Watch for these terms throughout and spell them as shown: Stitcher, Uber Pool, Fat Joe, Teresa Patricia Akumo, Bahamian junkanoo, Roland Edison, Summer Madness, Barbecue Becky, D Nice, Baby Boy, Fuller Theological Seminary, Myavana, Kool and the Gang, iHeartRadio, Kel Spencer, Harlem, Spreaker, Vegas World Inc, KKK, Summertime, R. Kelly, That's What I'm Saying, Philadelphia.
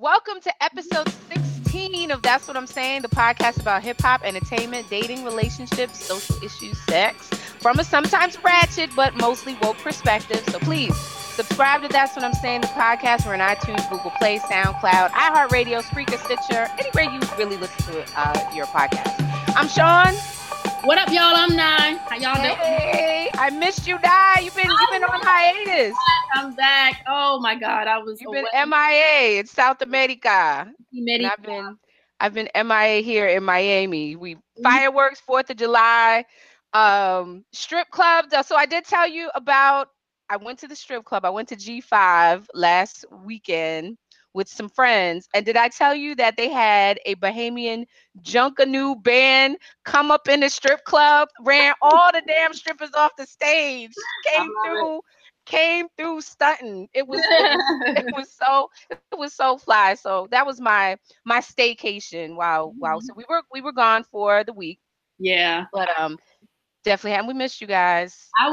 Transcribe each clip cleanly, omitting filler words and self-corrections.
Welcome to episode 16 of That's What I'm Saying, the podcast about hip-hop, entertainment, dating, relationships, social issues, sex, from a sometimes ratchet but mostly woke perspective. So please, subscribe to That's What I'm Saying, the podcast. We're on iTunes, Google Play, SoundCloud, iHeartRadio, Spreaker, Stitcher, anywhere you really listen to your podcast. I'm Sean. What up, y'all? I'm Nye. How y'all doing? Hey, I missed you, Nye. You've been on hiatus. I'm back. Oh my God, I was. You've been MIA in South America. I've been MIA here in Miami. Fireworks, 4th of July, strip club. So I did tell you about. I went to the strip club. I went to G5 last weekend with some friends. And did I tell you that they had a Bahamian junkanoo band come up in the strip club, ran all the damn strippers off the stage, came through stunting. It was so fly. So that was my staycation. Wow. So we were gone for the week. Yeah. But definitely, and we missed you guys. I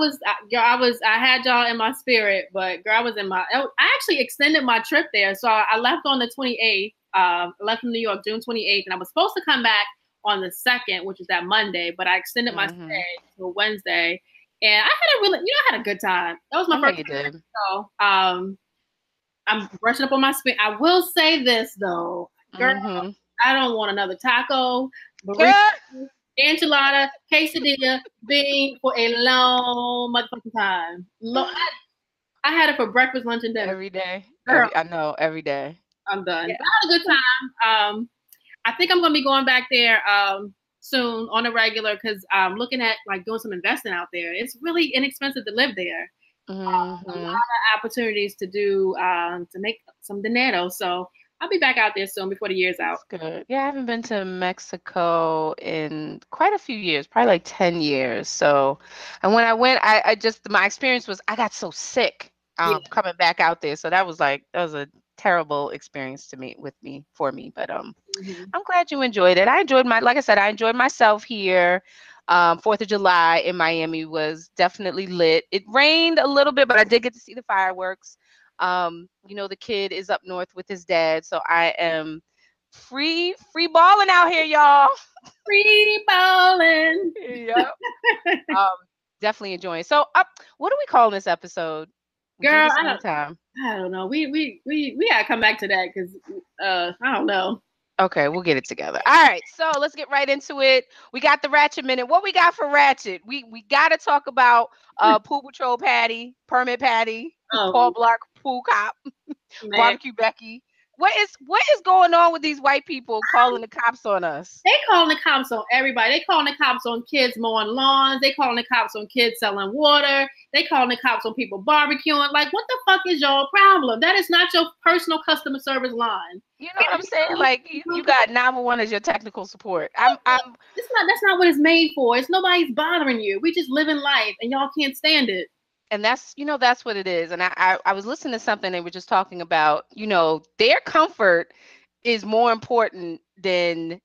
had y'all in my spirit, but girl, I actually extended my trip there. So I left on the 28th, left from New York, June 28th, and I was supposed to come back on the 2nd, which is that Monday, but I extended my stay to Wednesday, and I had a good time. That was my first time. So, I'm brushing up on my spirit. I will say this though, girl, I don't want another taco, burrito, enchilada, quesadilla, bean for a long motherfucking time. I had it for breakfast, lunch, and dinner. Every day. Every day. I'm done. Yeah. But I had a good time. I think I'm going to be going back there soon on a regular because I'm looking at doing some investing out there. It's really inexpensive to live there. A lot of opportunities to do, to make some dinero. So I'll be back out there soon before the year's out. That's good. Yeah, I haven't been to Mexico in quite a few years, probably 10 years. So, and when I went, my experience was I got so sick coming back out there. So that was a terrible experience for me. But I'm glad you enjoyed it. I enjoyed myself here. 4th of July in Miami was definitely lit. It rained a little bit, but I did get to see the fireworks. The kid is up north with his dad, so I am free balling out here, y'all. Free balling. Yep. Definitely enjoying. So, what do we call this episode? Girl, I don't know. We gotta come back to that because I don't know. Okay, we'll get it together. All right, so let's get right into it. We got the Ratchet Minute. What we got for Ratchet? We gotta talk about Pool Patrol Patty, Permit Patty, Paul Block Pool Cop, Barbecue Becky. What is going on with these white people calling the cops on us? They calling the cops on everybody. They calling the cops on kids mowing lawns. They calling the cops on kids selling water. They calling the cops on people barbecuing. What the fuck is your problem? That is not your personal customer service line. You know what I'm saying? You got 911 as your technical support. That's not what it's made for. It's nobody's bothering you. We just living life, and y'all can't stand it. And that's what it is. And I was listening to something they were just talking about, their comfort is more important than,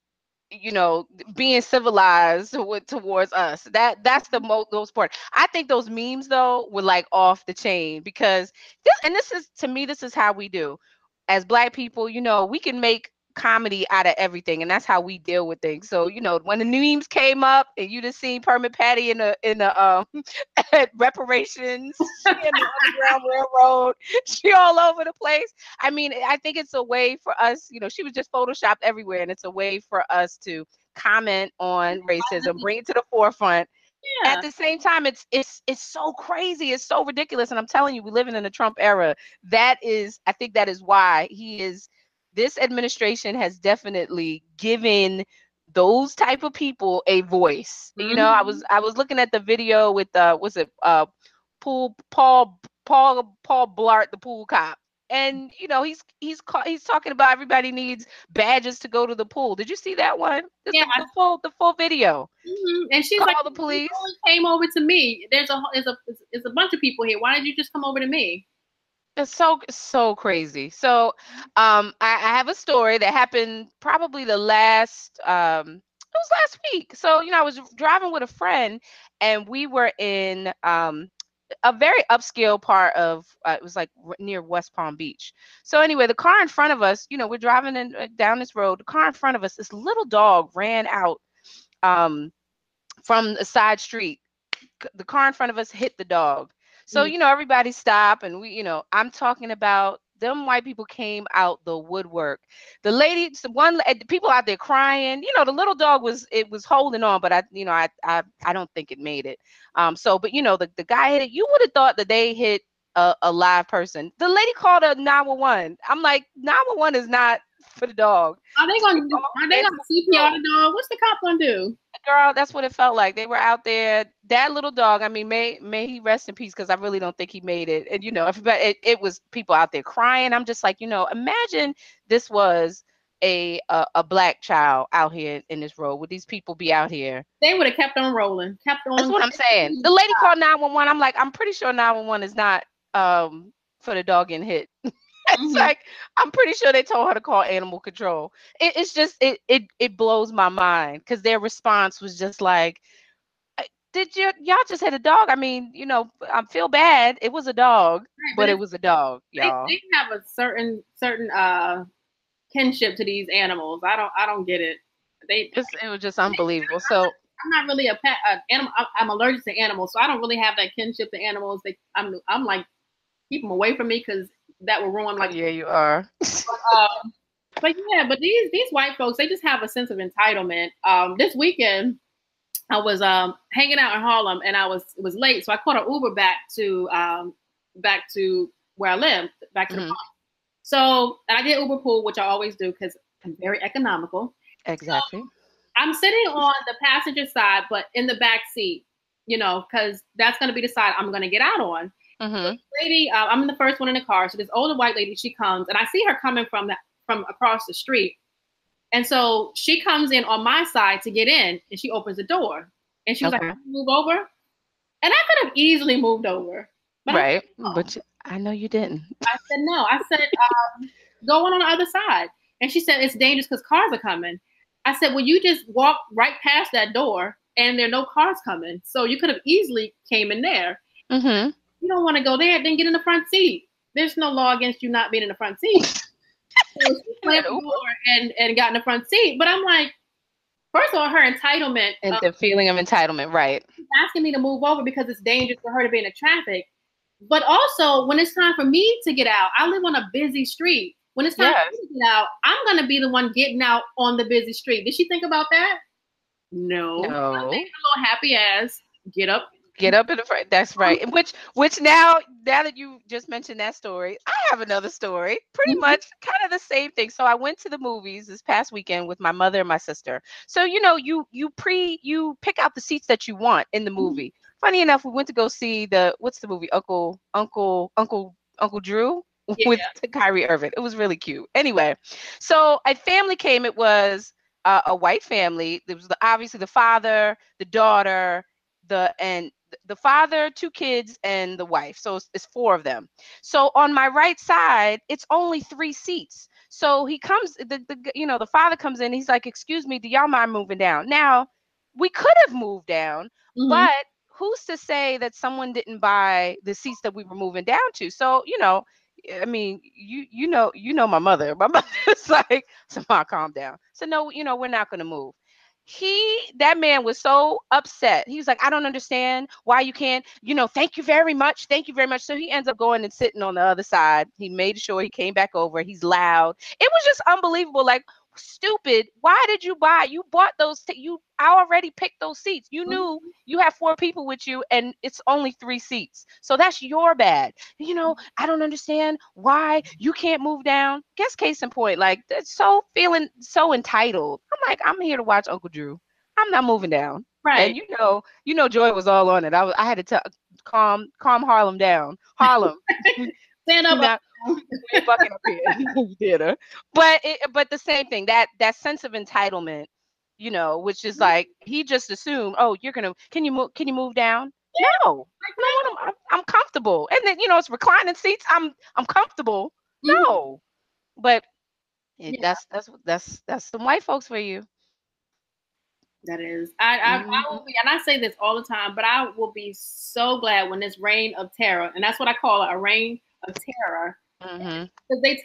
being civilized towards us. That's the most important. I think those memes though were off the chain because this is how we do as Black people. We can make comedy out of everything, and that's how we deal with things. So when the memes came up and you just seen Permit Patty in the at reparations, she in the Underground Railroad, she all over the place. I mean, I think it's a way for us, she was just photoshopped everywhere, and it's a way for us to comment on racism, bring it to the forefront. Yeah. At the same time, it's so crazy, it's so ridiculous, and I'm telling you, we're living in the Trump era. I think that is why this administration has definitely given those type of people a voice. I was looking at the video with Paul Blart, the pool cop, and he's talking about everybody needs badges to go to the pool. Did you see that one? The full video. Mm-hmm. And she's call the police. Came over to me. There's a bunch of people here. Why did you just come over to me? It's so crazy. So I have a story that happened probably last week. So I was driving with a friend, and we were in a very upscale part of, it was like near West Palm Beach. So anyway, the car in front of us, you know, we're driving in, down this road, the car in front of us, this little dog ran out from the side street. The car in front of us hit the dog. So, you know, everybody stopped, and we, you know, I'm talking about them white people came out the woodwork. The lady, the people out there crying, you know, the little dog was, it was holding on, but I, you know, I don't think it made it. So, but you know, the guy hit it. You would have thought that they hit a live person. The lady called a 911. I'm like, 911 is not for the dog. Are they gonna CPR the dog? What's the cop gonna do? Girl, that's what it felt like. They were out there. That little dog, I mean, may he rest in peace, because I really don't think he made it. And, you know, everybody, it was people out there crying. I'm just like, you know, imagine this was a black child out here in this road. Would these people be out here? They would have kept on rolling. That's what I'm saying. The lady called 911. I'm like, I'm pretty sure 911 is not for the dog getting hit. It's like, I'm pretty sure they told her to call animal control. It's just, it blows my mind, because their response was just like, did y'all just hit a dog? I mean, you know, I feel bad. It was a dog, right, but it was a dog, y'all. They have a certain kinship to these animals. I don't get it. It was just unbelievable. So I'm not really a pet animal. I'm allergic to animals, so I don't really have that kinship to animals. I'm like, keep them away from me, because that will ruin, like, yeah, you are. But yeah, but these white folks, they just have a sense of entitlement. This weekend, I was hanging out in Harlem, and it was late, so I caught an Uber back to where I live, back to the park. So, and I did Uber Pool, which I always do, because I'm very economical. Exactly. So I'm sitting on the passenger side, but in the back seat, you know, because that's going to be the side I'm going to get out on. Lady, I'm the first one in the car. So this older white lady, she comes, and I see her coming from across the street. And so she comes in on my side to get in, and she opens the door, and she was like, "Move over." And I could have easily moved over, but right? But I know you didn't. I said no. I said, "Go on the other side." And she said, "It's dangerous because cars are coming." I said, "Well, you just walk right past that door, and there are no cars coming, so you could have easily came in there." Mm-hmm. You don't want to go there, then get in the front seat. There's no law against you not being in the front seat. So she slammed the door and got in the front seat. But I'm like, first of all, her entitlement. And the feeling of entitlement, right. She's asking me to move over because it's dangerous for her to be in the traffic. But also, when it's time for me to get out, I live on a busy street. When it's time for me to get out, I'm going to be the one getting out on the busy street. Did she think about that? No. I'm thinking a little happy ass, get up in the front. That's right. Which now that you just mentioned that story, I have another story, pretty much kind of the same thing. So I went to the movies this past weekend with my mother and my sister. So, you know, you pick out the seats that you want in the movie. Funny enough, we went to go see what's the movie? Uncle Drew with Kyrie Irving. It was really cute. Anyway, so a family came. It was a white family. There was obviously the father, the daughter, the father, two kids, and the wife. So it's four of them. So on my right side, it's only three seats. So he comes, the father comes in. He's like, "Excuse me, do y'all mind moving down?" Now, we could have moved down, but who's to say that someone didn't buy the seats that we were moving down to? So, you know, I mean, you know my mother. My mother's like, "Somehow calm down." So no, you know, we're not going to move. That man was so upset. He was like, "I don't understand why you can't, you know, thank you very much. Thank you very much." So he ends up going and sitting on the other side. He made sure he came back over. He's loud. It was just unbelievable. Like, stupid. Why did you buy? You bought those. I already picked those seats. You knew you have four people with you and it's only three seats. So that's your bad. You know, "I don't understand why you can't move down." Guess case in point, like, that's so feeling so entitled. I'm like, I'm here to watch Uncle Drew. I'm not moving down. Right. And you know, Joy was all on it. I had to calm Harlem down. Harlem. Stand up. We're bucking up here. Theater. But the same thing, that sense of entitlement, you know, which is like, he just assumed, "Oh, you're gonna, can you move down?" Yeah. No, I'm comfortable. And then, you know, it's reclining seats. I'm comfortable. No, but that's some white folks for you. That is. I will be, and I say this all the time, but I will be so glad when this reign of terror, and that's what I call it, a reign of terror, because they're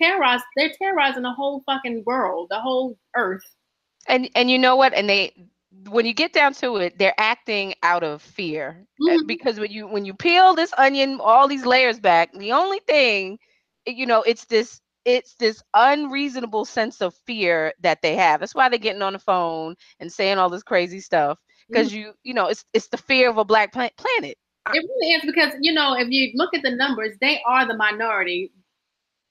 terrorizing the whole fucking world, the whole earth. And you know what? And they, when you get down to it, they're acting out of fear, because when you peel this onion, all these layers back, the only thing, you know, it's this unreasonable sense of fear that they have. That's why they're getting on the phone and saying all this crazy stuff, because you know, it's the fear of a black planet. It really is, because, you know, if you look at the numbers, they are the minority.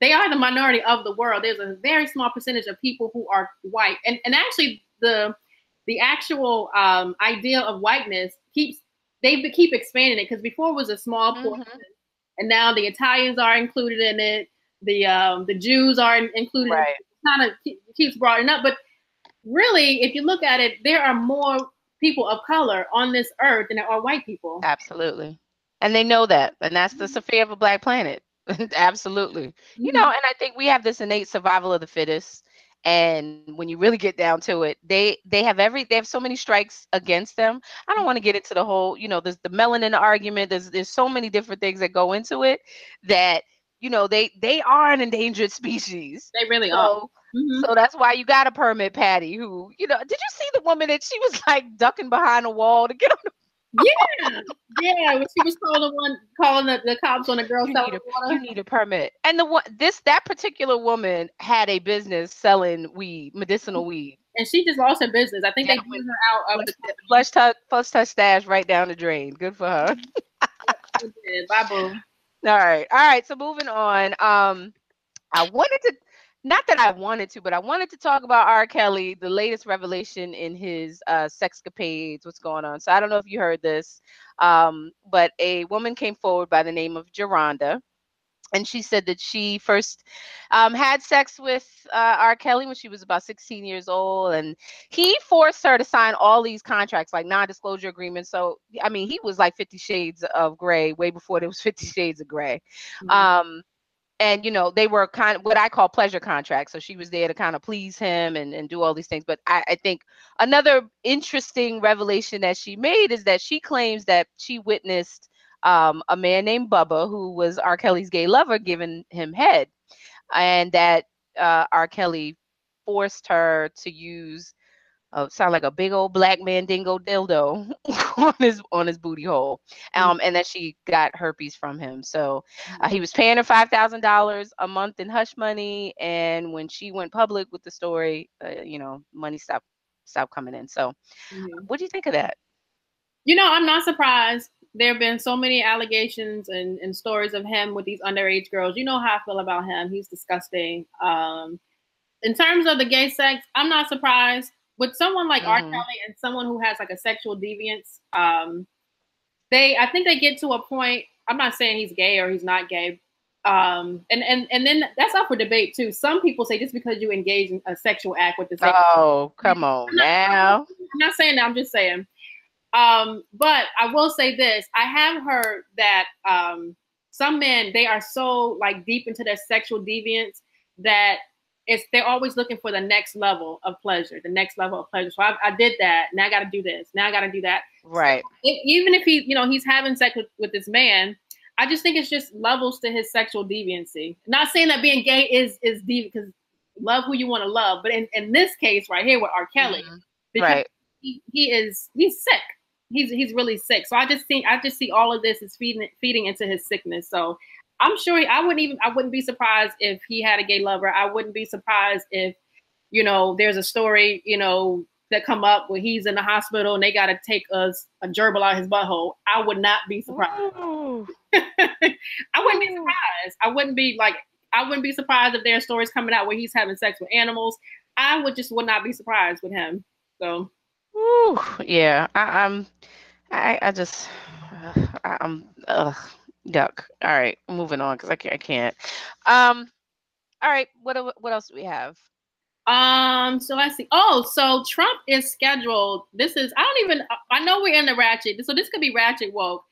They are the minority of the world. There's a very small percentage of people who are white, and actually the actual idea of whiteness keep expanding it, because before it was a small portion, and now the Italians are included in it. The Jews are included. Right. It kind of keeps broadening up, but really, if you look at it, there are more people of color on this earth than there are white people. Absolutely, and they know that, and that's the fear of a black planet. Absolutely, you know, and I think we have this innate survival of the fittest. And when you really get down to it, they have so many strikes against them. I don't want to get into the whole, you know, there's the melanin argument. There's so many different things that go into it that, you know, they are an endangered species. They really are. So that's why you got a Permit Patty who, you know, did you see the woman that she was like ducking behind a wall to get on the when she was calling the cops on the girl selling water. You need a permit. And that particular woman had a business selling weed, medicinal weed. And she just lost her business. I think they threw her out of the flush touch stash right down the drain. Good for her. Bye, boo. All right. So moving on. I wanted to talk about R. Kelly, the latest revelation in his sexcapades, what's going on. So I don't know if you heard this, but a woman came forward by the name of Geronda, and she said that she first had sex with R. Kelly when she was about 16 years old, and he forced her to sign all these contracts, like non-disclosure agreements. So, I mean, he was like 50 Shades of Grey, way before there was 50 Shades of Grey. And, you know, they were kind of what I call pleasure contracts. So she was there to kind of please him and do all these things. But I think another interesting revelation that she made is that she claims that she witnessed a man named Bubba, who was R. Kelly's gay lover, giving him head, and that R. Kelly forced her to use sound like a big old black man dingo dildo on his booty hole, and that she got herpes from him. So he was paying her $5,000 a month in hush money, and when she went public with the story, you know, money stopped coming in. So what do you think of that? You know, I'm not surprised. There have been so many allegations and stories of him with these underage girls. You know how I feel about him. He's disgusting. In terms of the gay sex, I'm not surprised. With someone like R. Kelly and someone who has like a sexual deviance, I think they get to a point. I'm not saying he's gay or he's not gay. And then that's up for debate too. Some people say just because you engage in a sexual act with the same I'm not saying that, I'm just saying. But I will say this. I have heard that some men, they are so like deep into their sexual deviance that they're always looking for the next level of pleasure, the next level of pleasure. So I did that. Now I got to do this. Now I got to do that. Right. So even if he, you know, he's having sex with this man, I just think it's just levels to his sexual deviancy. Not saying that being gay is deviant, because love who you want to love. But in this case right here with R. Kelly, because he's sick. He's really sick. So I just see all of this is feeding into his sickness. So I'm sure I wouldn't be surprised if he had a gay lover. I wouldn't be surprised if, you know, there's a story, you know, that come up where he's in the hospital and they got to take a gerbil out of his butthole. I would not be surprised. I wouldn't be surprised if there are stories coming out where he's having sex with animals. I would not be surprised with him. So. Ooh, yeah. Duck. All right, moving on, because I can't. All right, what else do we have? So I see. Oh, so Trump is scheduled. I know we're in the ratchet, so this could be ratchet woke.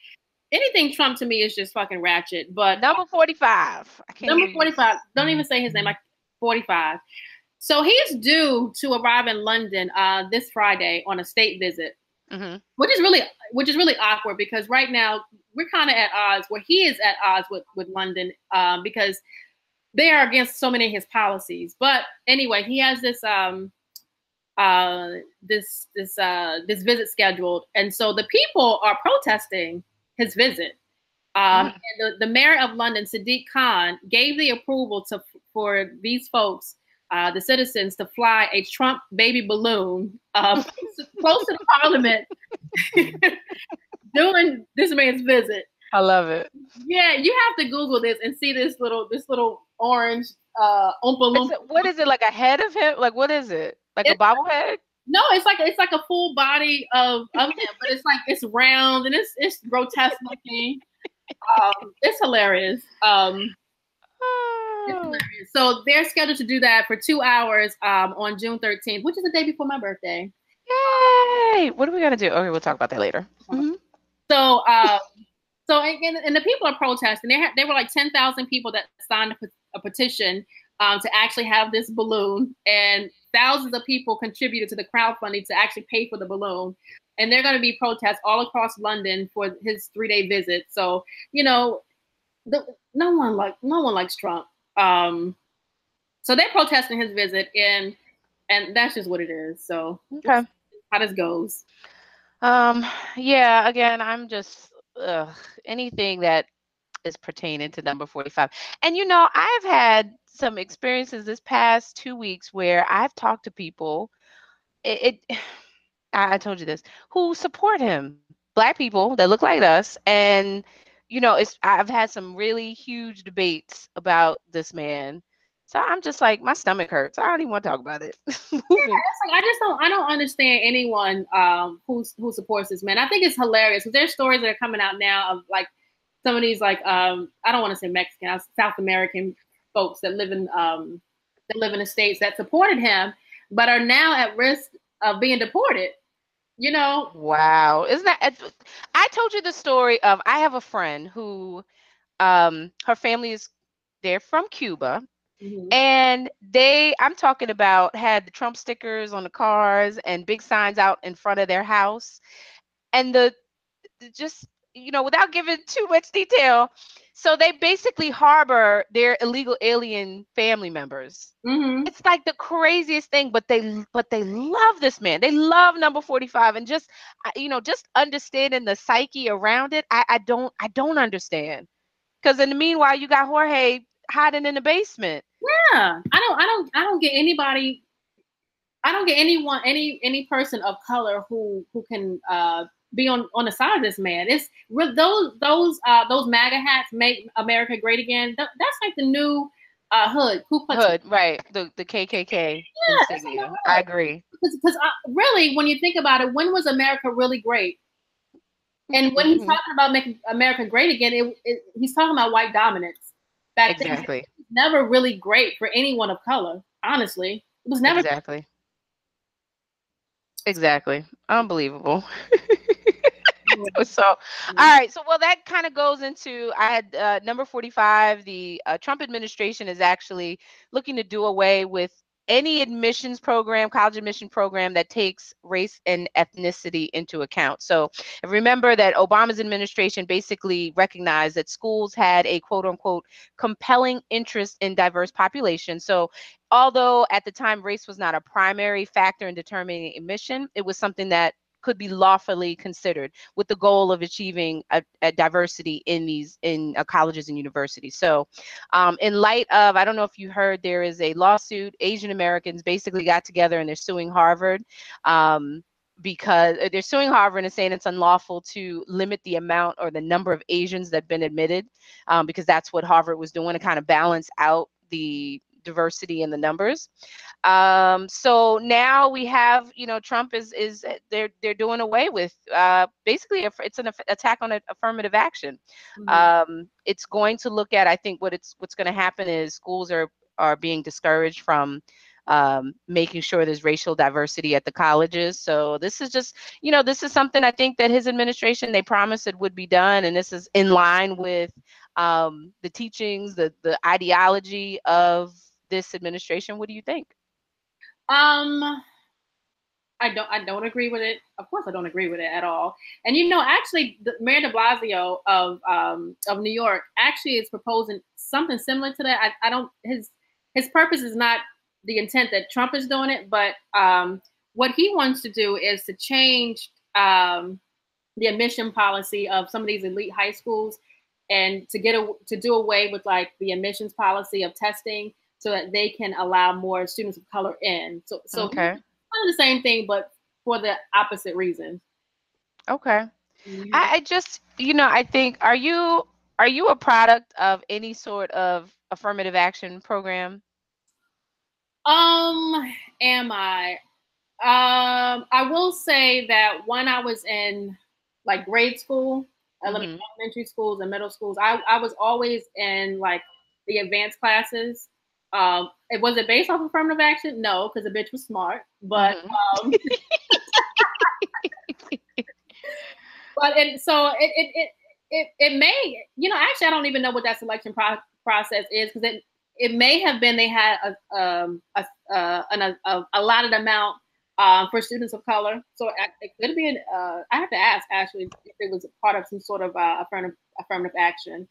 Anything Trump to me is just fucking ratchet. But number 45. Don't even say his name. Like 45. So he's due to arrive in London this Friday on a state visit, mm-hmm. which is really awkward because right now we're kind of at odds where he is at odds with London because they are against so many of his policies. But anyway, he has this visit scheduled, and so the people are protesting his visit. And the mayor of London, Sadiq Khan, gave the approval for these folks, the citizens, to fly a Trump baby balloon close to the parliament during this man's visit. I love it. Yeah, you have to Google this and see this little orange Oompa Loompa. What is it, like a head of him? Like, what is it? Like a bobblehead? No, it's like a full body of him, but it's round and it's grotesque looking. It's hilarious. It's hilarious. So they're scheduled to do that for 2 hours on June 13th, which is the day before my birthday. Yay! What do we gotta do? Okay, we'll talk about that later. Mm-hmm. So the people are protesting. They were like 10,000 people that signed a petition to actually have this balloon, and thousands of people contributed to the crowdfunding to actually pay for the balloon. And they're going to be protests all across London for his 3-day visit. So, you know, no one likes Trump. So they're protesting his visit, and that's just what it is. So okay. How this goes. Yeah, again, I'm just anything that is pertaining to number 45. And, you know, I've had some experiences this past 2 weeks where I've talked to people. I told you this, who support him, Black people that look like us. And, you know, I've had some really huge debates about this man. So I'm just like, my stomach hurts. I don't even want to talk about it. Yeah, it's like, I don't understand anyone who supports this man. I think it's hilarious. There's stories that are coming out now of like some of these, like, I don't want to say Mexican, South American folks that live in the States that supported him, but are now at risk of being deported. You know? Wow. Isn't that? I told you the story of, I have a friend who, her family they're from Cuba, mm-hmm. and I'm talking about, had the Trump stickers on the cars and big signs out in front of their house. And just, you know, without giving too much detail, so they basically harbor their illegal alien family members. Mm-hmm. It's like the craziest thing, but they love this man. They love number 45, and just, you know, just understanding the psyche around it. I don't understand, because in the meanwhile, you got Jorge hiding in the basement. Yeah, I don't get anybody. I don't get anyone, any person of color who can be on the side of this man. It's those MAGA hats, Make America Great Again. That's like the new hood. Right? The KKK. Yeah, that's like I agree. Because really, when you think about it, when was America really great? And when mm-hmm. he's talking about making America great again, he's talking about white dominance. Back exactly. Then, it was never really great for anyone of color. Honestly, it was never exactly. Exactly. Unbelievable. So, all right. So, well, that kind of goes into, I had number 45. The Trump administration is actually looking to do away with any admissions program, college admission program that takes race and ethnicity into account. So remember that Obama's administration basically recognized that schools had a quote unquote compelling interest in diverse populations. So although at the time race was not a primary factor in determining admission, it was something that could be lawfully considered with the goal of achieving a diversity in colleges and universities. So in light of, I don't know if you heard, there is a lawsuit. Asian Americans basically got together and they're suing Harvard because they're suing Harvard and saying it's unlawful to limit the amount or the number of Asians that have been admitted because that's what Harvard was doing to kind of balance out the diversity in the numbers. So now we have, you know, Trump is they're doing away with basically it's an attack on affirmative action. Mm-hmm. It's going to look at, I think what's going to happen is schools are being discouraged from making sure there's racial diversity at the colleges. So this is just, you know, this is something I think that his administration, they promised it would be done, and this is in line with the teachings, the ideology of this administration. What do you think? I don't agree with it. Of course, I don't agree with it at all. And you know, actually, Mayor de Blasio of New York actually is proposing something similar to that. I don't. His purpose is not the intent that Trump is doing it, but what he wants to do is to change the admission policy of some of these elite high schools, and to do away with like the admissions policy of testing, so that they can allow more students of color in. So okay. Kind of the same thing, but for the opposite reason. Okay. Mm-hmm. I just, you know, I think, are you a product of any sort of affirmative action program? Am I? I will say that when I was in like grade school, elementary schools and middle schools, I was always in like the advanced classes. Was it based off affirmative action? No, because the bitch was smart. But but and so it may, you know, actually I don't even know what that selection process is, because it may have been they had an allotted amount for students of color. So it could be I have to ask actually if it was part of some sort of affirmative action.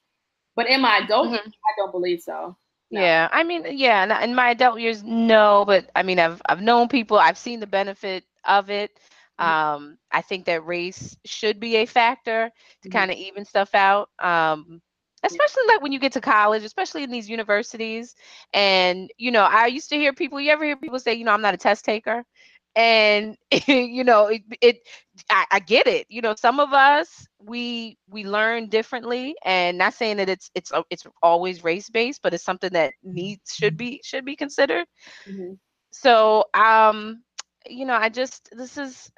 But in my adult years, I don't believe so. No. Yeah, I mean, yeah, in my adult years, no, but I mean, I've known people, I've seen the benefit of it. I think that race should be a factor to kind of even stuff out. Especially like when you get to college, especially in these universities. And, you know, I used to hear people, you ever hear people say, you know, I'm not a test taker? And, you know, I get it. You know, some of us, we learn differently, and not saying that it's always race based, but it's something that should be considered. Mm-hmm. So, you know, this is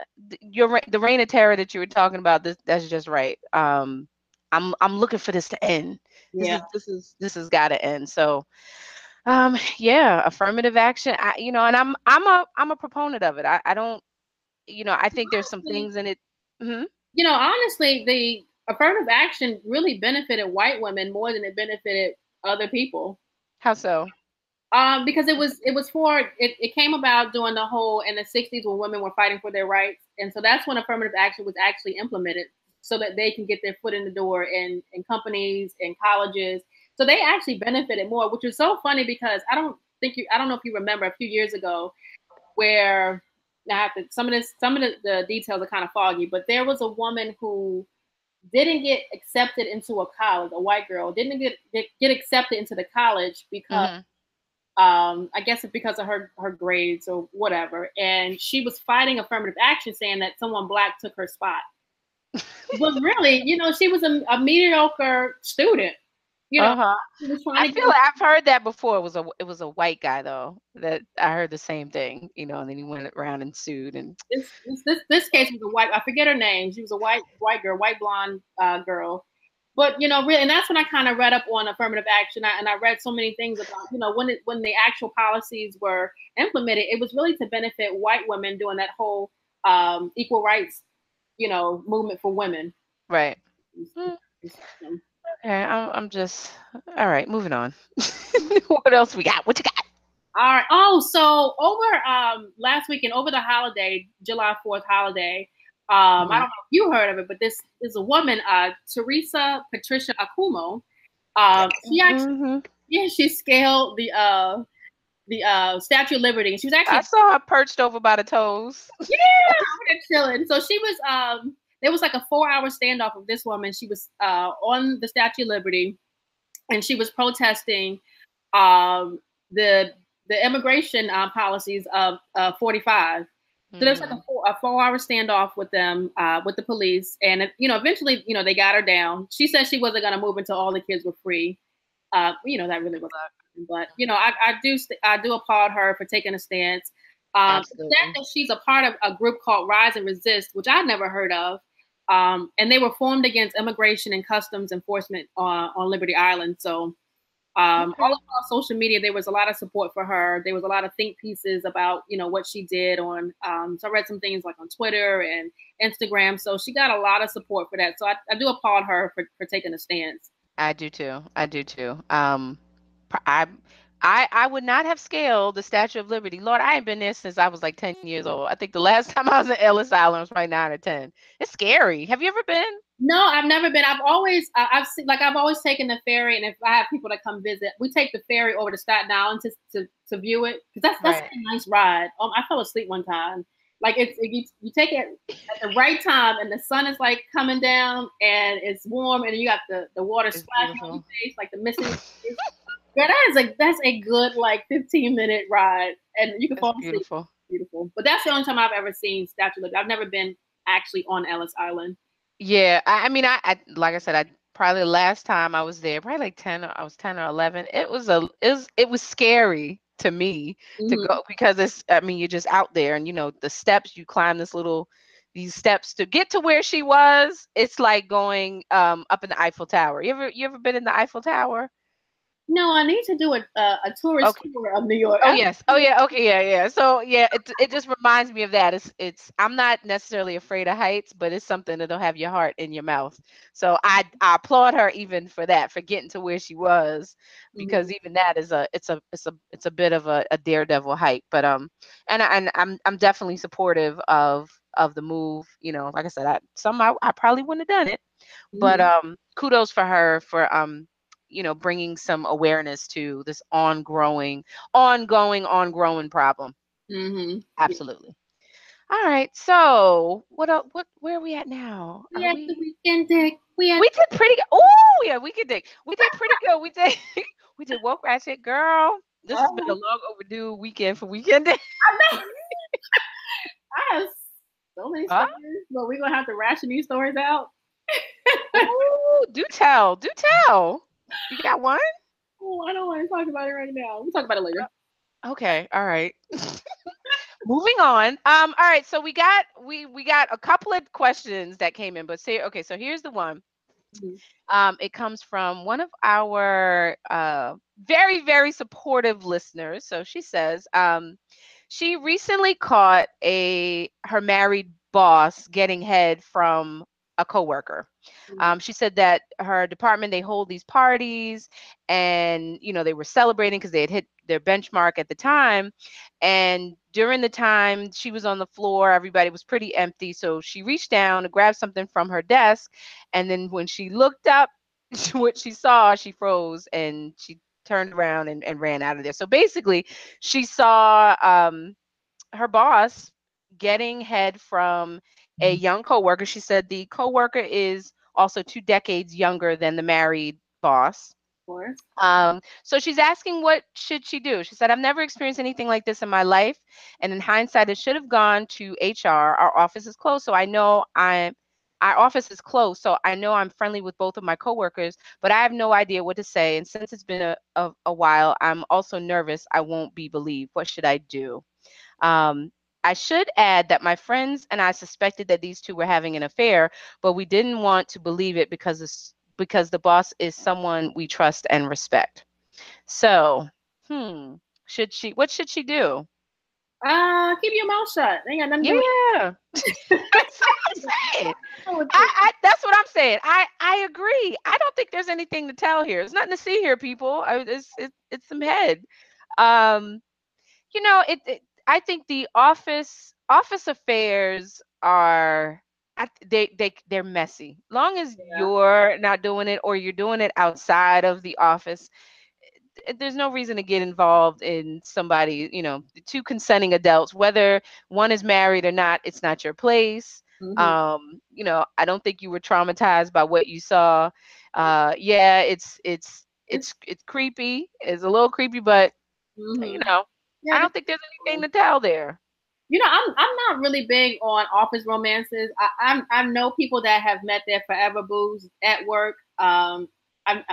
the reign of terror that you were talking about. That's just right. I'm looking for this to end. Yeah. This has got to end. So, yeah, affirmative action. I'm a proponent of it. I don't, you know, I think there's some things in it. Mm-hmm. You know, honestly, the affirmative action really benefited white women more than it benefited other people. How so? Because it came about during the whole in the 60s when women were fighting for their rights. And so that's when affirmative action was actually implemented, so that they can get their foot in the door in companies and colleges. So they actually benefited more, which is so funny, because I don't know if you remember a few years ago where some of the details are kind of foggy, but there was a woman who didn't get accepted into a college, a white girl didn't get accepted into the college because I guess it's because of her grades or whatever. And she was fighting affirmative action, saying that someone black took her spot. But really, you know, she was a mediocre student. You know, I feel like I've heard that before. It was a white guy though that I heard the same thing, you know, and then he went around and sued. And this case was a white. I forget her name. She was a white girl, white blonde girl. But you know, really, and that's when I kind of read up on affirmative action, and I read so many things about, you know, when the actual policies were implemented, it was really to benefit white women doing that whole equal rights, you know, movement for women. Right. Mm-hmm. Okay, I'm just, all right, moving on. What else we got? What you got? All right. Oh, so over last weekend, over the holiday, July 4th holiday, I don't know if you heard of it, but this is a woman, Teresa Patricia Akumo. She actually, she scaled the Statue of Liberty. And she was actually, I saw her perched over by the toes. Yeah, I'm chilling. So she was, it was like a 4-hour standoff of this woman. She was on the Statue of Liberty, and she was protesting the immigration policies of 45. So there was like a 4-hour standoff with them, with the police. And, you know, eventually, you know, they got her down. She said she wasn't going to move until all the kids were free. You know, that really was awesome. But, you know, I do applaud her for taking a stance. That she's a part of a group called Rise and Resist, which I'd never heard of. And they were formed against immigration and customs enforcement on Liberty Island. So all across social media, there was a lot of support for her. There was a lot of think pieces about, you know, what she did on. So I read some things like on Twitter and Instagram. So she got a lot of support for that. So I do applaud her for taking a stance. I do too. I do too. I I would not have scaled the Statue of Liberty. Lord, I ain't been there since I was like 10 years old. I think the last time I was in Ellis Island was probably 9 or 10. It's scary. Have you ever been? No, I've never been. I've always taken the ferry, and if I have people that come visit, we take the ferry over to Staten Island to view it, because that's right. A nice ride. I fell asleep one time. Like you take it at the right time, and the sun is like coming down, and it's warm, and you got the water splashing on your face, like the missing. Yeah, that's a good like 15-minute ride, and you can fall asleep. Beautiful, beautiful. But that's the only time I've ever seen Statue of Liberty. I've never been actually on Ellis Island. Yeah, I mean, like I said, I probably last time I was there, probably like 10 or 11. It was scary to me to go, because it's, I mean, you're just out there, and you know the steps you climb, these steps to get to where she was. It's like going up in the Eiffel Tower. You ever been in the Eiffel Tower? No, I need to do a tourist tour of New York. Oh yes. Oh yeah. Okay. Yeah. Yeah. So yeah, it just reminds me of that. I'm not necessarily afraid of heights, but it's something that'll have your heart in your mouth. So I applaud her even for that, for getting to where she was, because even that is it's a bit of a daredevil hike. But I'm definitely supportive of the move. You know, like I said, I probably wouldn't have done it, but kudos for her for you know, bringing some awareness to this ongoing problem. Mm-hmm. Absolutely. Yeah. All right. So where are we at now? We did pretty good. Oh yeah, we did pretty good. We did woke ratchet, girl. This has been a long overdue weekend for weekend dick. I know. I have so many stories, but we're gonna have to ration these stories out. Ooh, do tell. You got one? Oh, I don't want to talk about it right now. We'll talk about it later. Okay. All right. Moving on. All right. So we got a couple of questions that came in, but so here's the one. It comes from one of our very, very supportive listeners. So she says, she recently caught her married boss getting head from a coworker. She said that her department, they hold these parties, and you know they were celebrating because they had hit their benchmark at the time. And during the time she was on the floor, everybody was pretty empty. So she reached down to grab something from her desk, and then when she looked up, what she saw, she froze, and she turned around and ran out of there. So basically, she saw her boss getting head from a young coworker. She said the coworker is also 2 decades younger than the married boss. Sure. So she's asking, what should she do? She said, I've never experienced anything like this in my life, and in hindsight, it should have gone to HR. Our office is closed, so I know I'm friendly with both of my coworkers, but I have no idea what to say. And since it's been a while, I'm also nervous I won't be believed. What should I do? I should add that my friends and I suspected that these two were having an affair, but we didn't want to believe it because the boss is someone we trust and respect. So, what should she do? Keep your mouth shut. They ain't got nothing to do. That's what I'm saying. That's what I'm saying. I agree. I don't think there's anything to tell here. There's nothing to see here, people. It's some head. You know, I think the office affairs are they're messy. Long as you're not doing it, or you're doing it outside of the office, there's no reason to get involved in somebody. You know, the two consenting adults, whether one is married or not, it's not your place. Mm-hmm. You know, I don't think you were traumatized by what you saw. Yeah, it's creepy. It's a little creepy, but you know. Yeah, I don't think there's anything to tell there. You know, I'm not really big on office romances. I know people that have met their forever boos at work. I've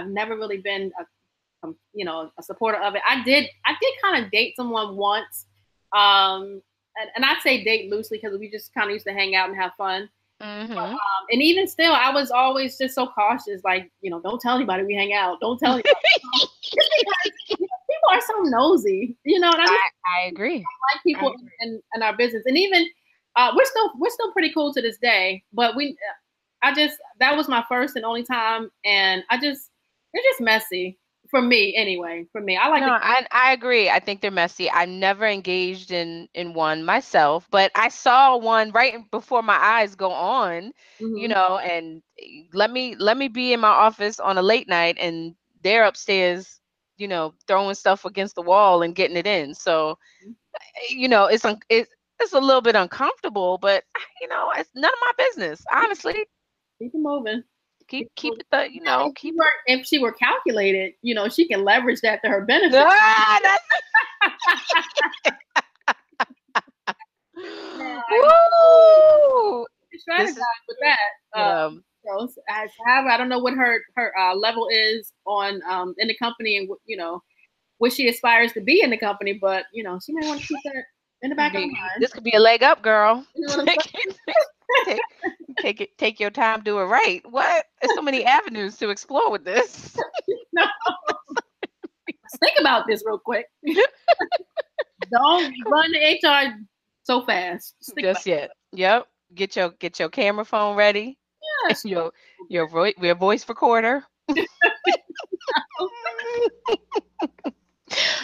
never really been a supporter of it. I did kind of date someone once, and I say date loosely because we just kind of used to hang out and have fun. Mm-hmm. But, and even still, I was always just so cautious. Like, you know, don't tell anybody we hang out. Don't tell anybody. People are so nosy, you know. And I agree. Like people in our business, and even we're still pretty cool to this day. But that was my first and only time, and they're just messy. For me, anyway. For me, I like. No, I agree. I think they're messy. I never engaged in one myself, but I saw one right before my eyes go on. Mm-hmm. You know, and let me be in my office on a late night, and they're upstairs, you know, throwing stuff against the wall and getting it in. So, you know, it's a little bit uncomfortable, but you know, it's none of my business, honestly. Keep it moving. Keep it, the, you know, keep her. If she were calculated, you know, she can leverage that to her benefit. Ah, woo! Strategize with that. So I don't know what her level is on in the company, and you know, what she aspires to be in the company. But you know, she may want to keep that in the back of her mind. This could be a leg up, girl. You know what I'm saying? Take your time, do it right. What? There's so many avenues to explore with this. No. Let's think about this real quick. Don't run to HR so fast. Just yet. It. Yep. Get your camera phone ready. Yeah, sure. Your voice recorder.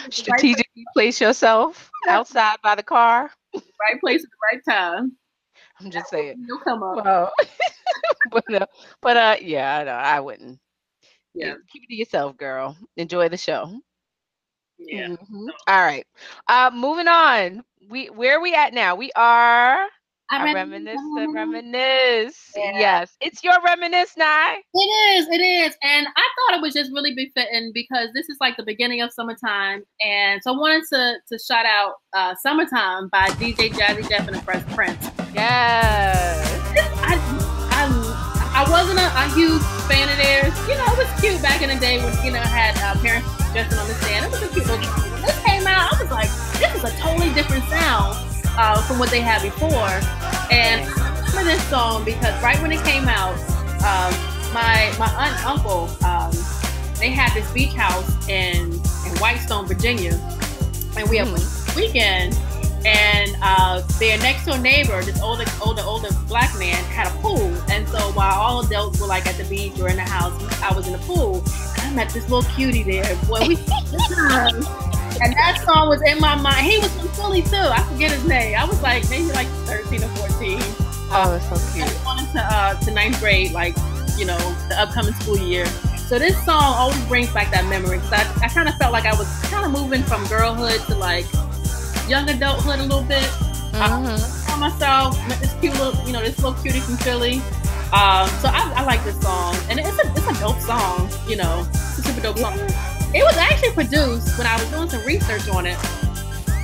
Strategically place yourself outside by the car. Right place at the right time. I'm just saying. You'll come up. Well, but yeah, I know I wouldn't. Yeah, keep it to yourself, girl. Enjoy the show. Yeah. Mm-hmm. All right. Moving on. Where are we at now? We are. I reminisce. Yeah. Yes, it's your reminisce night. It is, and I thought it was just really befitting because this is like the beginning of summertime, and so I wanted to shout out "Summertime" by DJ Jazzy Jeff and the Fresh Prince. Yes. I wasn't a huge fan of theirs. You know, it was cute back in the day when, you know, I had parents dressing on the stand. It was a cute little thing. When this came out, I was like, this is a totally different sound from what they had before. And I remember this song because right when it came out, my aunt and uncle, they had this beach house in Whitestone, Virginia. And we had a weekend. And their next door neighbor, this older black man, had a pool. And so while all adults were like at the beach or in the house, I was in the pool. And I met this little cutie there. Boy, we and that song was in my mind. He was from Philly too. I forget his name. I was like maybe like 13 or 14. Oh, that's so cute. I went to ninth grade, like, you know, the upcoming school year. So this song always brings back that memory. Because I kind of felt like I was kind of moving from girlhood to like young adulthood a little bit. I found myself with this cute little, you know, this little cutie from Philly. So I like this song, and it's a dope song, you know, it's a super dope song. It was actually produced when I was doing some research on it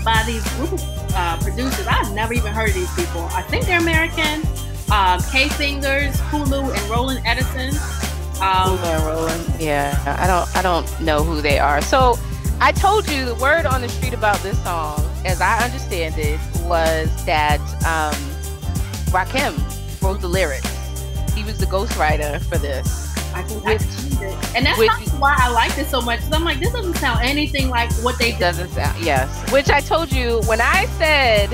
by these group of producers. I've never even heard of these people. I think they're American. K Singers, Hulu, and Roland Edison. Roland. Yeah, I don't know who they are. So I told you the word on the street about this song, as I understand it, was that Rakim wrote the lyrics. He was the ghostwriter for this. I can and that's why I liked it so much. Because I'm like, this doesn't sound anything like what they did. Doesn't sound, yes. Which I told you when I said,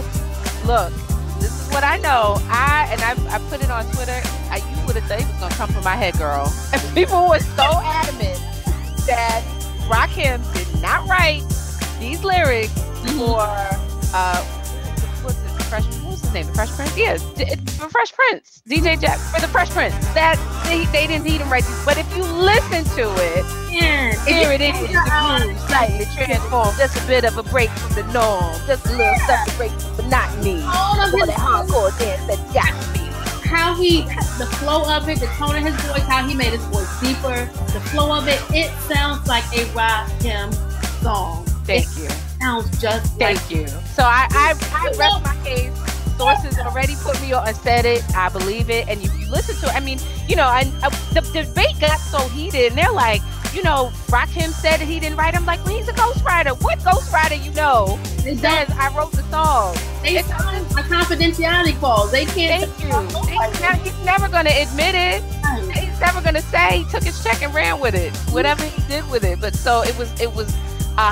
look, this is what I know. I put it on Twitter. You would have thought it was going to come from my head, girl. And people were so adamant that Rakim did not write these lyrics for what's his name? The Fresh Prince? Yes, for Fresh Prince. DJ Jack for the Fresh Prince. That they didn't need him write these. But if you listen to it, here it is. The groove slightly transformed. Just a bit of a break from the norm. Just a little stuff to break from monotony. All of that hardcore dance that got me. How he, the flow of it, the tone of his voice, how he made his voice deeper, the flow of it, it sounds like a Rakim song. Thank you. Sounds just Thank you. So I rest my case. Sources already put me on, said it, I believe it, and if you listen to it, I mean, you know, and the debate got so heated, and they're like, you know, Rakim said that he didn't write. I'm like, well, he's a ghostwriter. What ghostwriter you know says I wrote the song? They signed a confidentiality clause. They can't. Thank you. He's never going to admit it. He's never going to say he took his check and ran with it. Whatever he did with it. But so it was a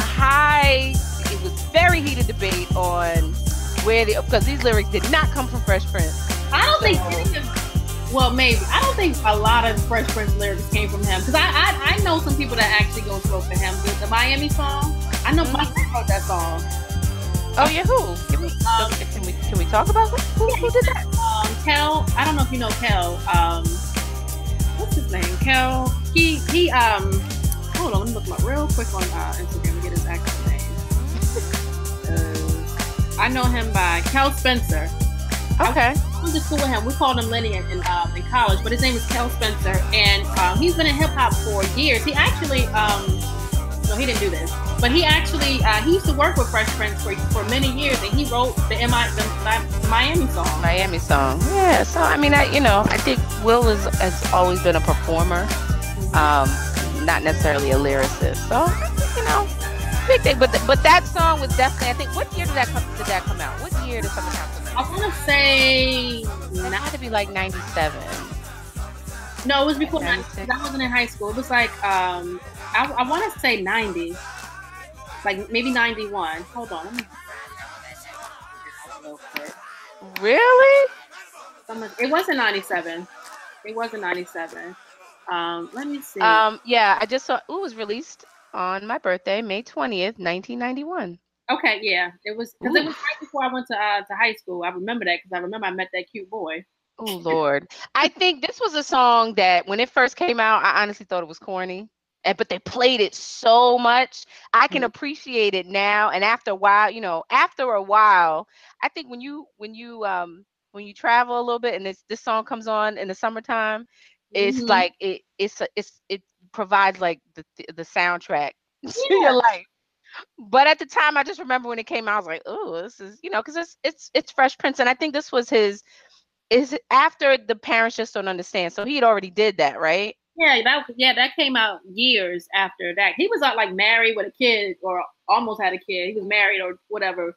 high, it was very heated debate on where because these lyrics did not come from Fresh Prince. I don't think any of Well, maybe. I don't think a lot of Fresh Prince lyrics came from him. Because I know some people that actually go through for him. The Miami song, I know my friend wrote that song. Oh, yeah, who? Can we talk about who did that? Kel, I don't know if you know Kel. What's his name? Kel, he, hold on, let me look him up real quick on Instagram and get his actual name. I know him by Kel Spencer. Okay. I went to school with him. We called him Lenny in college, but his name is Kel Spencer, and he's been in hip-hop for years. He actually, no, he didn't do this, but he actually, he used to work with Fresh Prince for many years, and he wrote the Miami song. Miami song. Yeah, so, I mean, I think Will has always been a performer, not necessarily a lyricist, so, big thing. But that song was definitely, I think, what year did that come out? What year did Summertime come out? I want to say it had to be like 97. No, it was before 96. I wasn't in high school. It was like I want to say 90, like maybe 91. Hold on, let me go for it. Really? It wasn't 97. It wasn't 97. Let me see. Yeah, I just saw it was released on my birthday, May 20th, 1991. Okay, yeah, it was because it was right before I went to high school. I remember that because I remember I met that cute boy. Oh Lord, I think this was a song that when it first came out, I honestly thought it was corny, but they played it so much. I can appreciate it now, and after a while, I think when you travel a little bit and this song comes on in the summertime, it's like it provides like the soundtrack to your life. But at the time, I just remember when it came out, I was like, "Oh, this is because it's Fresh Prince," and I think this was his after the parents just don't understand. So he had already did that, right? Yeah, that came out years after that. He was like married with a kid or almost had a kid. He was married or whatever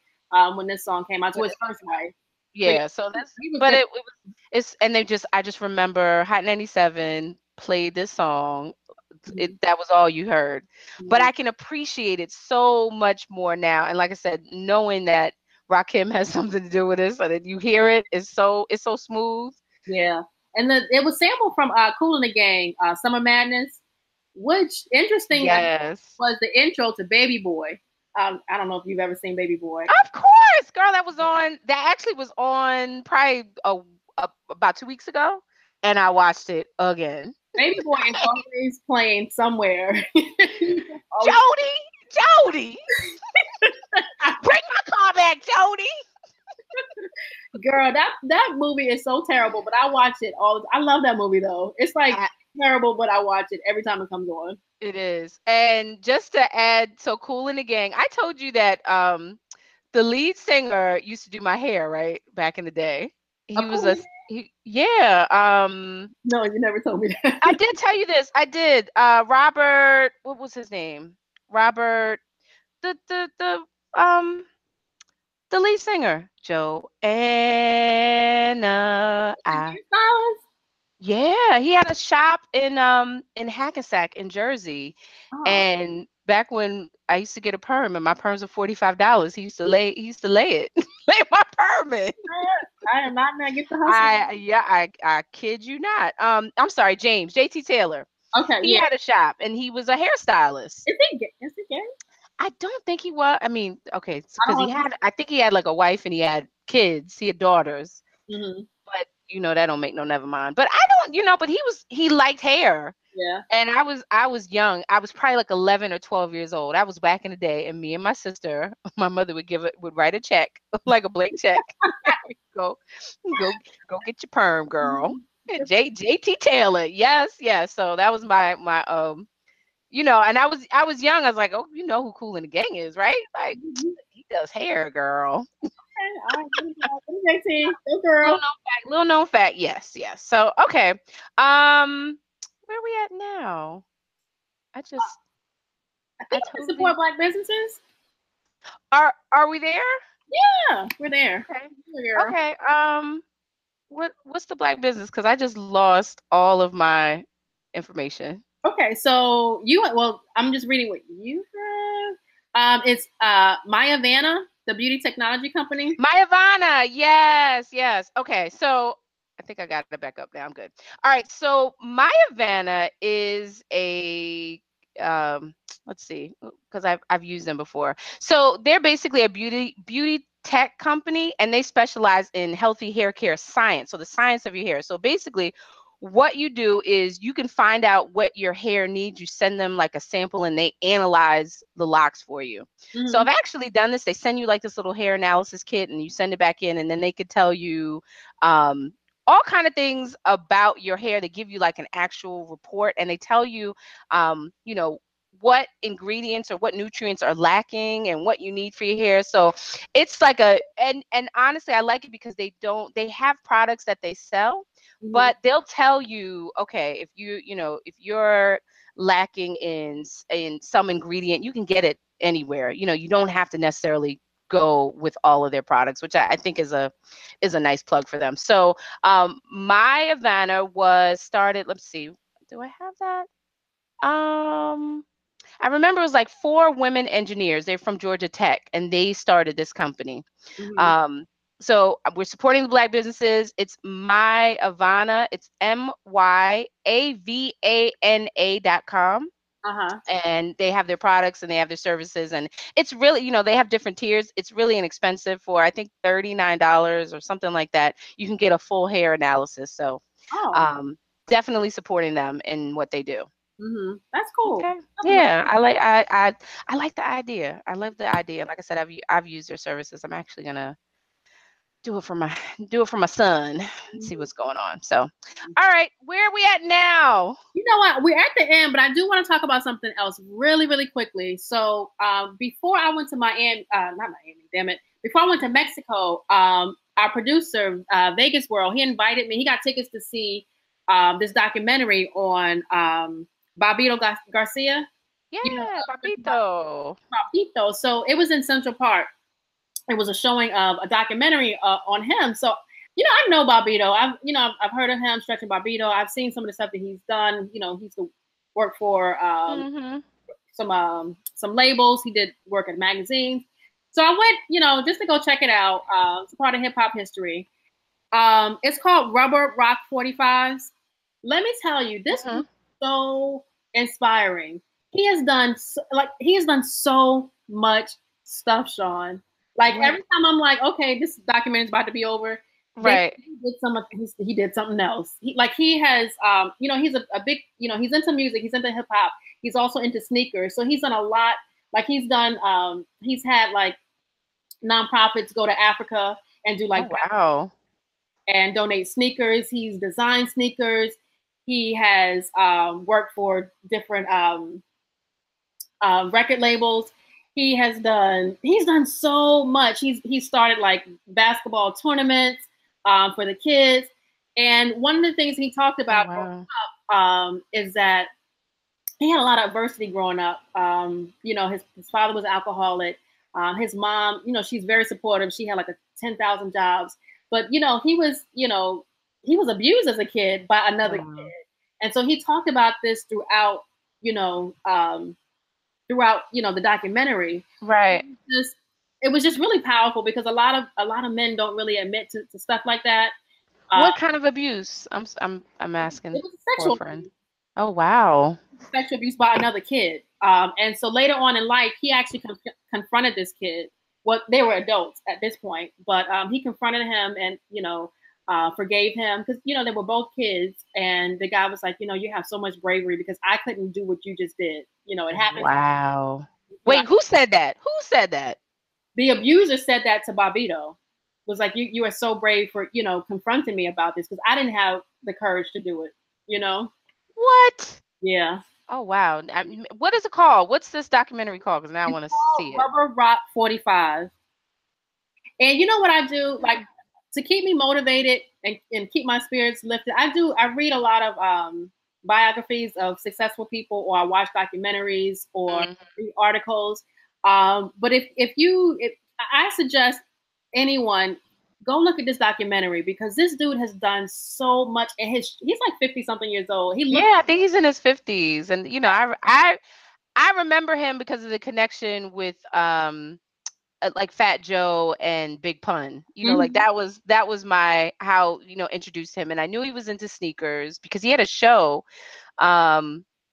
when this song came out to his first wife. Yeah, so that's but it was and I just remember Hot 97 played this song. That was all you heard, but I can appreciate it so much more now. And like I said, knowing that Rakim has something to do with it, so that you hear it, it's so smooth. Yeah, and it was sampled from Kool and the Gang, "Summer Madness," which interesting was the intro to Baby Boy. I don't know if you've ever seen Baby Boy. Of course, girl, that was on probably about 2 weeks ago, and I watched it again. Baby Boy is always playing somewhere. Jody, bring my car back, Jody. Girl, that movie is so terrible, but I watch it all. I love that movie though. It's like terrible, but I watch it every time it comes on. It is, and just to add, so Kool and the Gang. I told you that the lead singer used to do my hair right back in the day. No, you never told me that. I did tell you this. I did. Robert, what was his name? Robert, the lead singer, Joanna. Yeah, he had a shop in Hackensack in Jersey, and back when I used to get a perm and my perms were $45, he used to lay my perm in. I am not gonna get the hustle. I kid you not. I'm sorry, James, JT Taylor. Okay, he had a shop and he was a hairstylist. Is he gay? I don't think he was. I mean, okay, because I think he had like a wife and he had kids. He had daughters. Mm-hmm. But that don't make no. Never mind. But I don't. But he liked hair. Yeah. And I was young. I was probably like 11 or 12 years old. I was back in the day, and me and my sister, my mother would write a check, like a blank check. Go get your perm, girl. JT Taylor. Yes. So that was my and I was young. I was like, "Oh, you know who Kool and the Gang is, right?" Like he does hair, girl. All right. Girl. Little known fact. Yes. So, okay. Where are we at now? I think we support Black businesses. Are we there? Yeah, we're there. Okay. Okay. What's the Black business? Because I just lost all of my information. Okay, so I'm just reading what you have. It's Myavana, the beauty technology company. Myavana, yes. Okay, so I think I got it back up now. I'm good. All right. So Myavana is a, let's see, because I've used them before. So they're basically a beauty tech company, and they specialize in healthy hair care science. So the science of your hair. So basically what you do is you can find out what your hair needs. You send them like a sample and they analyze the locks for you. Mm-hmm. So I've actually done this. They send you like this little hair analysis kit and you send it back in, and then they could tell you all kind of things about your hair. They give you like an actual report, and they tell you, you know, what ingredients or what nutrients are lacking and what you need for your hair. So it's like a, and honestly, I like it because they have products that they sell, mm-hmm. but they'll tell you, okay, if you're lacking in some ingredient, you can get it anywhere. You know, you don't have to necessarily go with all of their products, which I think is a nice plug for them. So Myavana was started, let's see, do I have that? I remember it was like 4 women engineers. They're from Georgia Tech, and they started this company. Mm-hmm. So we're supporting the Black businesses. It's Myavana. It's myavana.com. Uh-huh. And they have their products and they have their services, and it's really, you know, they have different tiers. It's really inexpensive for, I think, $39 or something like that. You can get a full hair analysis. So definitely supporting them in what they do. Mm-hmm. That's cool. Okay. Yeah, I like the idea. I love the idea. Like I said, I've used their services. I'm actually gonna do it for my son and see what's going on. So, all right, where are we at now? You know what? We're at the end, but I do want to talk about something else really, really quickly. So, before I went to before I went to Mexico, our producer, Vegas World, he invited me. He got tickets to see this documentary on Bobbito Garcia. Yeah, you know, Bobbito. So it was in Central Park. It was a showing of a documentary on him. So, you know, I know Bobbito. I've heard of him, Stretch and Bobbito. I've seen some of the stuff that he's done. You know, he used to work for some labels. He did work at magazines. So I went, you know, just to go check it out. It's a part of hip hop history. It's called Rubber Rock 45s. Let me tell you, this is so inspiring. He has done so much stuff, Sean. Like, every time I'm like, okay, this documentary is about to be over. Right. He did something else. He's a big, you know, he's into music. He's into hip hop. He's also into sneakers. So he's done a lot. Like, he's done, he's had like nonprofits go to Africa and do like, and donate sneakers. He's designed sneakers. He has worked for different record labels. He's done so much. He started like basketball tournaments for the kids. And one of the things he talked about is that he had a lot of adversity growing up. You know, his father was an alcoholic. His mom, you know, she's very supportive. She had like 10,000 jobs, but you know, he was abused as a kid by another kid. And so he talked about this throughout, you know, the documentary. Right. It was just really powerful because a lot of men don't really admit to stuff like that. What kind of abuse? I'm asking. It was sexual abuse. Oh, wow. Sexual abuse by another kid. And so later on in life, he actually confronted this kid. Well, they were adults at this point, but he confronted him and, you know, forgave him because, you know, they were both kids. And the guy was like, you know, you have so much bravery because I couldn't do what you just did. You know, it happened. Wow. Wait, who said that? Who said that? The abuser said that to Bobbito. Was like, you are so brave for, you know, confronting me about this because I didn't have the courage to do it, you know? What? Yeah. Oh, wow. I mean, what is it called? What's this documentary called? Because now I want to see it. Rubber Rock 45. And you know what I do? Like, to keep me motivated and keep my spirits lifted, I read a lot of biographies of successful people, or I watch documentaries or read articles. But if I suggest anyone go look at this documentary because this dude has done so much, and he's like 50 something years old. I think he's in his 50s, and you know, I remember him because of the connection with like Fat Joe and Big Pun, you know, like that was my, how, you know, introduced him. And I knew he was into sneakers because he had a show. I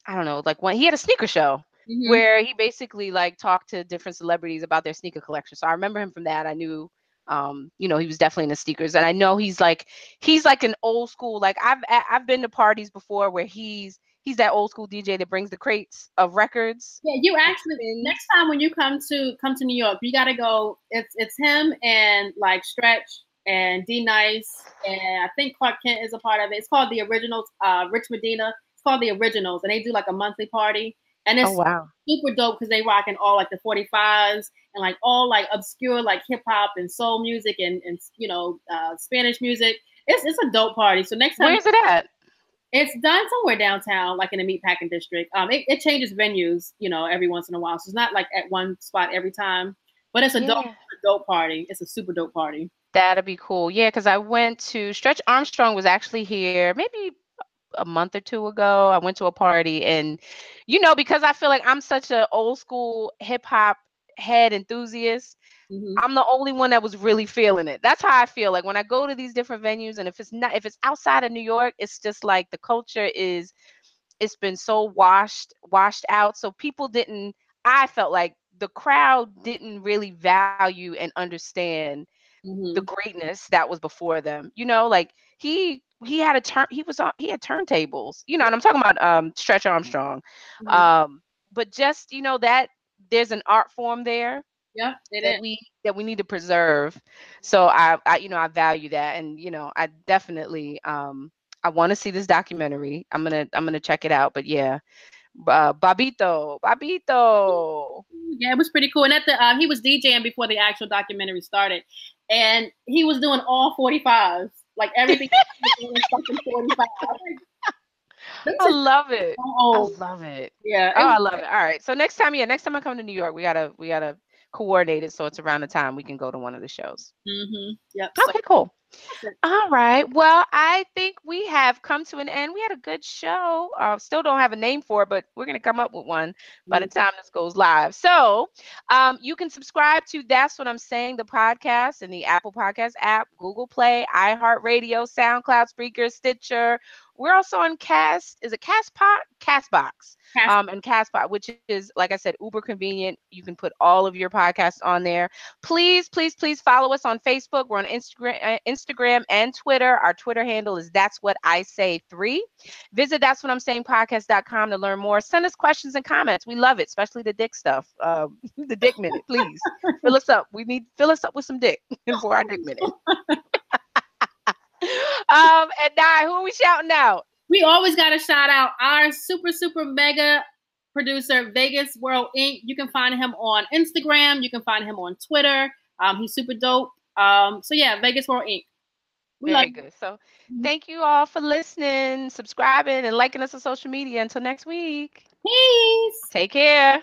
don't know, like when he had a sneaker show where he basically like talked to different celebrities about their sneaker collection. So I remember him from that. I knew, you know, he was definitely into sneakers, and I know he's like an old school, like I've been to parties before where he's that old school DJ that brings the crates of records. Yeah, you actually, next time when you come to New York, you gotta go. It's him and like Stretch and D Nice, and I think Clark Kent is a part of it. It's called The Originals. Rich Medina. It's called The Originals, and they do like a monthly party, and it's super dope because they rocking all like the 45s and like all like obscure like hip hop and soul music and you know Spanish music. It's a dope party. So next time, where's it at? It's done somewhere downtown, like in the Meatpacking District. It changes venues, you know, every once in a while. So it's not like at one spot every time. But it's a dope party. It's a super dope party. That'd be cool. Yeah, because I went to, Stretch Armstrong was actually here maybe a month or two ago. I went to a party, and, you know, because I feel like I'm such an old school hip hop head enthusiast, I'm the only one that was really feeling it. That's how I feel. Like when I go to these different venues, and if it's outside of New York, it's just like the culture is, it's been so washed out. So people didn't, I felt like the crowd didn't really value and understand the greatness that was before them. You know, like he had turntables, you know, and I'm talking about Stretch Armstrong. But just, you know, that there's an art form there. Yeah, that we need to preserve. So I you know, I value that, and you know, I definitely I want to see this documentary. I'm gonna check it out. But yeah, Bobbito. Yeah, it was pretty cool. And at the he was DJing before the actual documentary started, and he was doing all 45s, like everything. I love it. Oh, I love it. Yeah. Oh, I love it. All right. So next time I come to New York, we gotta coordinated, so it's around the time we can go to one of the shows. Yep. Okay, cool. All right. Well, I think we have come to an end. We had a good show. Still don't have a name for it, but we're going to come up with one by the time this goes live. So you can subscribe to That's What I'm Saying, the podcast, in the Apple Podcast app, Google Play, iHeartRadio, SoundCloud, Spreaker, Stitcher. We're also on Castbox. And Castbox, which is, like I said, uber convenient. You can put all of your podcasts on there. Please, please, please follow us on Facebook. We're on Instagram and Twitter. Our Twitter handle is That's What I Say 3. Visit That's What I'm Saying podcast.com to learn more. Send us questions and comments. We love it, especially the dick stuff. The dick minute, please. Fill us up. We need fill us up with some dick for our dick minute. And Di, who are we shouting out? We always got to shout out our super, super mega producer, Vegas World Inc. You can find him on Instagram. You can find him on Twitter. He's super dope. So yeah, Vegas World Inc. We love you. So thank you all for listening, subscribing, and liking us on social media. Until next week. Peace. Take care.